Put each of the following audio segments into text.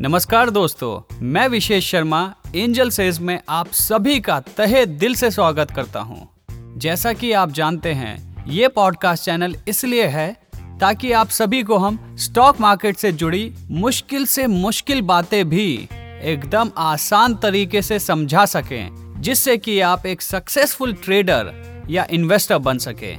नमस्कार दोस्तों, मैं विशेष शर्मा एंजल सेज में आप सभी का तहे दिल से स्वागत करता हूं। जैसा कि आप जानते हैं, ये पॉडकास्ट चैनल इसलिए है ताकि आप सभी को हम स्टॉक मार्केट से जुड़ी मुश्किल से मुश्किल बातें भी एकदम आसान तरीके से समझा सकें, जिससे कि आप एक सक्सेसफुल ट्रेडर या इन्वेस्टर बन सके।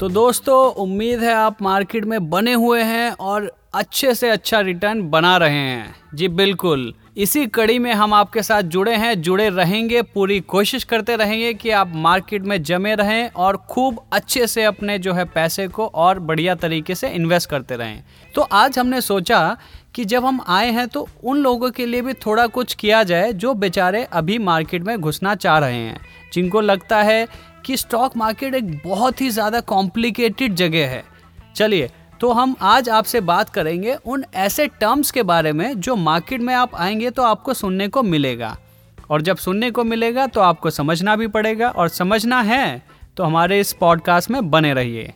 तो दोस्तों, उम्मीद है आप मार्केट में बने हुए हैं और अच्छे से अच्छा रिटर्न बना रहे हैं। जी बिल्कुल, इसी कड़ी में हम आपके साथ जुड़े हैं, जुड़े रहेंगे, पूरी कोशिश करते रहेंगे कि आप मार्केट में जमे रहें और खूब अच्छे से अपने पैसे को और बढ़िया तरीके से इन्वेस्ट करते रहें। तो आज हमने सोचा कि जब हम आए हैं तो उन लोगों के लिए भी थोड़ा कुछ किया जाए जो बेचारे अभी मार्केट में घुसना चाह रहे हैं, जिनको लगता है कि स्टॉक मार्केट एक बहुत ही ज़्यादा कॉम्प्लिकेटेड जगह है। चलिए, तो हम आज आपसे बात करेंगे उन ऐसे टर्म्स के बारे में जो मार्केट में आप आएंगे तो आपको सुनने को मिलेगा, और जब सुनने को मिलेगा तो आपको समझना भी पड़ेगा, और समझना है तो हमारे इस पॉडकास्ट में बने रहिए।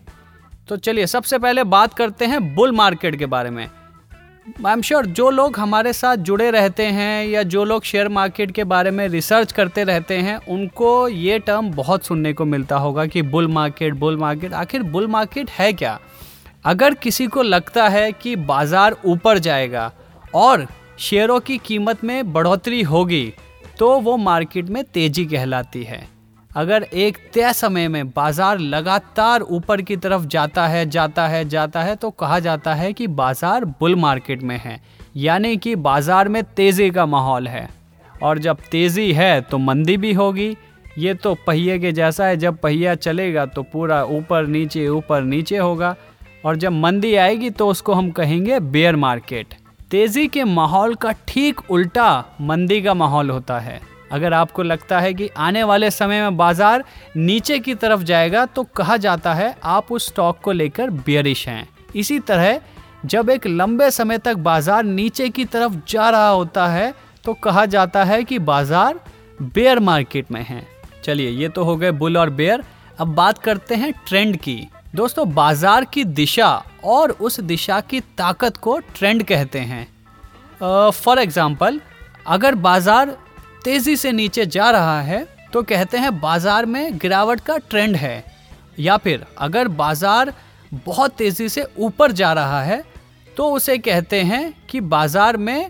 तो चलिए, सबसे पहले बात करते हैं बुल मार्केट के बारे में। आई एम श्योर जो लोग हमारे साथ जुड़े रहते हैं या जो लोग शेयर मार्केट के बारे में रिसर्च करते रहते हैं, उनको ये टर्म बहुत सुनने को मिलता होगा कि बुल मार्केट, बुल मार्केट। आखिर बुल मार्केट है क्या? अगर किसी को लगता है कि बाज़ार ऊपर जाएगा और शेयरों की कीमत में बढ़ोतरी होगी तो वो मार्केट में तेज़ी कहलाती है। अगर एक तय समय में बाज़ार लगातार ऊपर की तरफ जाता है तो कहा जाता है कि बाज़ार बुल मार्केट में है, यानी कि बाज़ार में तेज़ी का माहौल है। और जब तेज़ी है तो मंदी भी होगी। ये तो पहिए के जैसा है, जब पहिया चलेगा तो पूरा ऊपर नीचे होगा, और जब मंदी आएगी तो उसको हम कहेंगे बेयर मार्केट। तेज़ी के माहौल का ठीक उल्टा मंदी का माहौल होता है। अगर आपको लगता है कि आने वाले समय में बाज़ार नीचे की तरफ जाएगा तो कहा जाता है आप उस स्टॉक को लेकर बेयरिश हैं। इसी तरह जब एक लंबे समय तक बाज़ार नीचे की तरफ जा रहा होता है तो कहा जाता है कि बाज़ार बेयर मार्केट में है। चलिए, ये तो हो गए बुल और बेयर। अब बात करते हैं ट्रेंड की। दोस्तों, बाज़ार की दिशा और उस दिशा की ताकत को ट्रेंड कहते हैं। फॉर एग्ज़ाम्पल, अगर बाज़ार तेज़ी से नीचे जा रहा है तो कहते हैं बाज़ार में गिरावट का ट्रेंड है, या फिर अगर बाज़ार बहुत तेज़ी से ऊपर जा रहा है तो उसे कहते हैं कि बाज़ार में,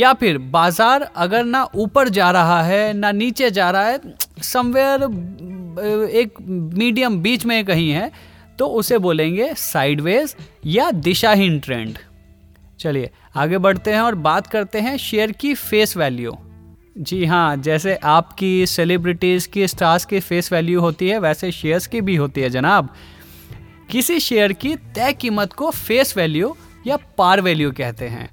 या फिर बाज़ार अगर ना ऊपर जा रहा है ना नीचे जा रहा है, समवेयर एक मीडियम बीच में कहीं है, तो उसे बोलेंगे साइडवेज या दिशाहीन ट्रेंड। चलिए, आगे बढ़ते हैं और बात करते हैं शेयर की फेस वैल्यू। जी हाँ, जैसे आपकी सेलिब्रिटीज़ की, स्टार्स की फेस वैल्यू होती है, वैसे शेयर्स की भी होती है जनाब। किसी शेयर की तय कीमत को फेस वैल्यू या पार वैल्यू कहते हैं।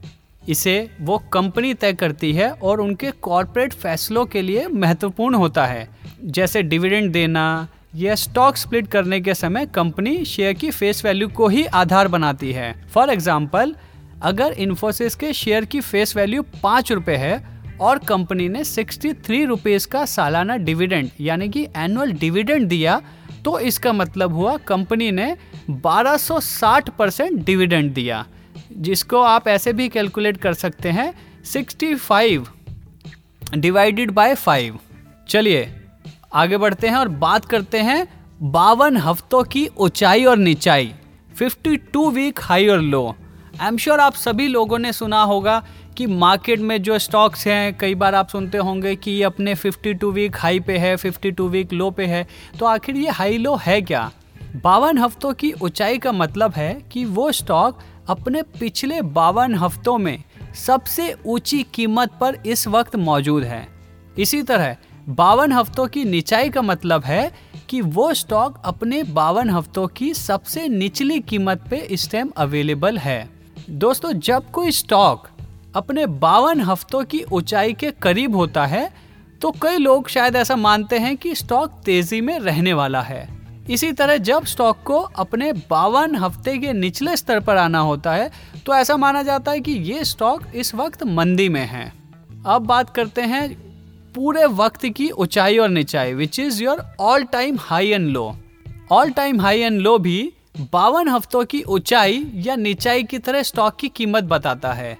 इसे वो कंपनी तय करती है और उनके कॉर्पोरेट फैसलों के लिए महत्वपूर्ण होता है, जैसे डिविडेंड देना या स्टॉक स्प्लिट करने के समय कंपनी शेयर की फेस वैल्यू को ही आधार बनाती है। फॉर एग्जांपल, अगर इन्फोसिस के शेयर की फेस वैल्यू 5 रुपये है और कंपनी ने 63 रुपीज़ का सालाना डिविडेंड यानी कि एनुअल डिविडेंड दिया, तो इसका मतलब हुआ कंपनी ने 1260% डिविडेंड दिया, जिसको आप ऐसे भी कैलकुलेट कर सकते हैं 65 डिवाइडेड बाय 5। चलिए, आगे बढ़ते हैं और बात करते हैं 52 हफ्तों की ऊंचाई और नीचाई, 52 वीक हाई और लो। आई एम श्योर आप सभी लोगों ने सुना होगा कि मार्केट में जो स्टॉक्स हैं, कई बार आप सुनते होंगे कि ये अपने 52 वीक हाई पे है, 52 वीक लो पे है। तो आखिर ये हाई लो है क्या? 52 हफ्तों की ऊंचाई का मतलब है कि वो स्टॉक अपने पिछले 52 हफ्तों में सबसे ऊंची कीमत पर इस वक्त मौजूद है। इसी तरह 52 हफ्तों की नीचाई का मतलब है कि वो स्टॉक अपने 52 हफ्तों की सबसे निचली कीमत पे इस टाइम अवेलेबल है। दोस्तों, जब कोई स्टॉक अपने 52 हफ्तों की ऊंचाई के करीब होता है तो कई लोग शायद ऐसा मानते हैं कि स्टॉक तेज़ी में रहने वाला है। इसी तरह जब स्टॉक को अपने 52 हफ्ते के निचले स्तर पर आना होता है तो ऐसा माना जाता है कि ये स्टॉक इस वक्त मंदी में है। अब बात करते हैं पूरे वक्त की ऊंचाई और नीचाई, which is your all time high and low. All time high and low भी 52 हफ्तों की ऊंचाई या निचाई की तरह स्टॉक की कीमत बताता है।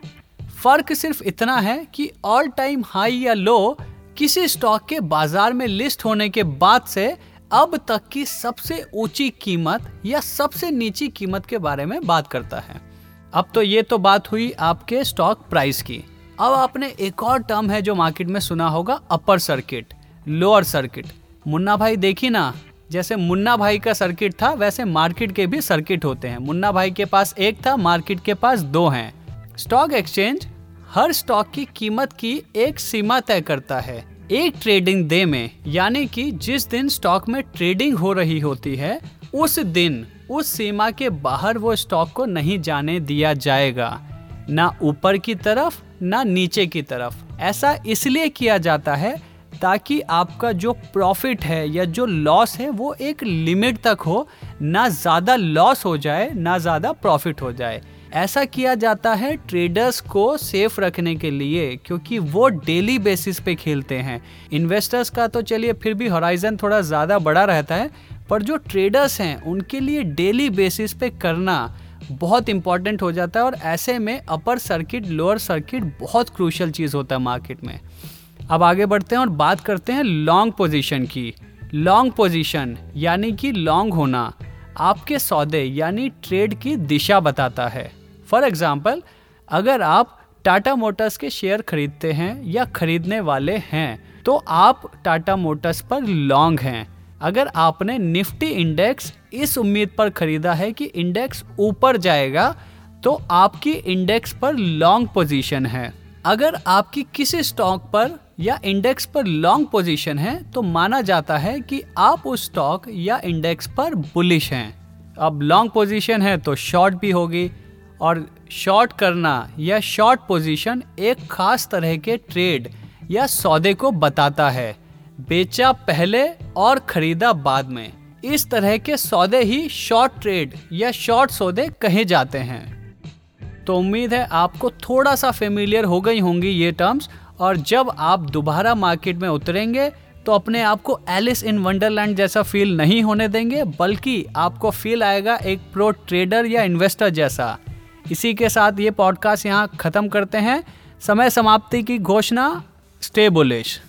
फर्क सिर्फ इतना है कि ऑल टाइम हाई या लो किसी स्टॉक के बाजार में लिस्ट होने के बाद से अब तक की सबसे ऊंची कीमत या सबसे नीची कीमत के बारे में बात करता है। अब तो ये तो बात हुई आपके स्टॉक प्राइस की। अब आपने एक और टर्म है जो मार्केट में सुना होगा, upper circuit, lower circuit. Munna Bhai देखी ना, जैसे मुन्ना भाई का सर्किट था वैसे मार्केट के भी सर्किट होते हैं। मुन्ना भाई के पास एक था, मार्केट के पास दो हैं। स्टॉक एक्सचेंज हर स्टॉक की कीमत की एक सीमा तय करता है एक ट्रेडिंग डे में, यानी कि जिस दिन स्टॉक में ट्रेडिंग हो रही होती है उस दिन उस सीमा के बाहर वो स्टॉक को नहीं जाने दिया जाएगा, ना ऊपर की तरफ ना नीचे की तरफ। ऐसा इसलिए किया जाता है ताकि आपका जो प्रॉफिट है या जो लॉस है वो एक लिमिट तक हो, ना ज़्यादा लॉस हो जाए ना ज़्यादा प्रॉफिट हो जाए। ऐसा किया जाता है ट्रेडर्स को सेफ रखने के लिए, क्योंकि वो डेली बेसिस पे खेलते हैं। इन्वेस्टर्स का तो चलिए फिर भी होराइजन थोड़ा ज़्यादा बड़ा रहता है, पर जो ट्रेडर्स हैं उनके लिए डेली बेसिस पे करना बहुत इंपॉर्टेंट हो जाता है। और ऐसे में अपर सर्किट लोअर सर्किट बहुत क्रूशल चीज़ होता है मार्केट में। अब आगे बढ़ते हैं और बात करते हैं लॉन्ग पोजीशन की। लॉन्ग पोजीशन यानी कि लॉन्ग होना आपके सौदे यानी ट्रेड की दिशा बताता है। फॉर एग्जाम्पल, अगर आप टाटा मोटर्स के शेयर खरीदते हैं या खरीदने वाले हैं तो आप टाटा मोटर्स पर लॉन्ग हैं। अगर आपने निफ्टी इंडेक्स इस उम्मीद पर खरीदा है कि इंडेक्स ऊपर जाएगा तो आपकी इंडेक्स पर लॉन्ग पोजीशन है। अगर आपकी किसी स्टॉक पर या इंडेक्स पर लॉन्ग पोजीशन है तो माना जाता है कि आप उस स्टॉक या इंडेक्स पर बुलिश हैं। अब लॉन्ग पोजीशन है तो शॉर्ट भी होगी, और शॉर्ट करना या शॉर्ट पोजीशन एक खास तरह के ट्रेड या सौदे को बताता है, बेचा पहले और खरीदा बाद में। इस तरह के सौदे ही शॉर्ट ट्रेड या शॉर्ट सौदे कहे जाते हैं। तो उम्मीद है आपको थोड़ा सा फेमिलियर हो गई होंगी ये टर्म्स, और जब आप दोबारा मार्केट में उतरेंगे तो अपने आप को एलिस इन वंडरलैंड जैसा फील नहीं होने देंगे, बल्कि आपको फील आएगा एक प्रो ट्रेडर या इन्वेस्टर जैसा। इसी के साथ ये पॉडकास्ट यहाँ ख़त्म करते हैं। समय समाप्ति की घोषणा, स्टे बुलिश।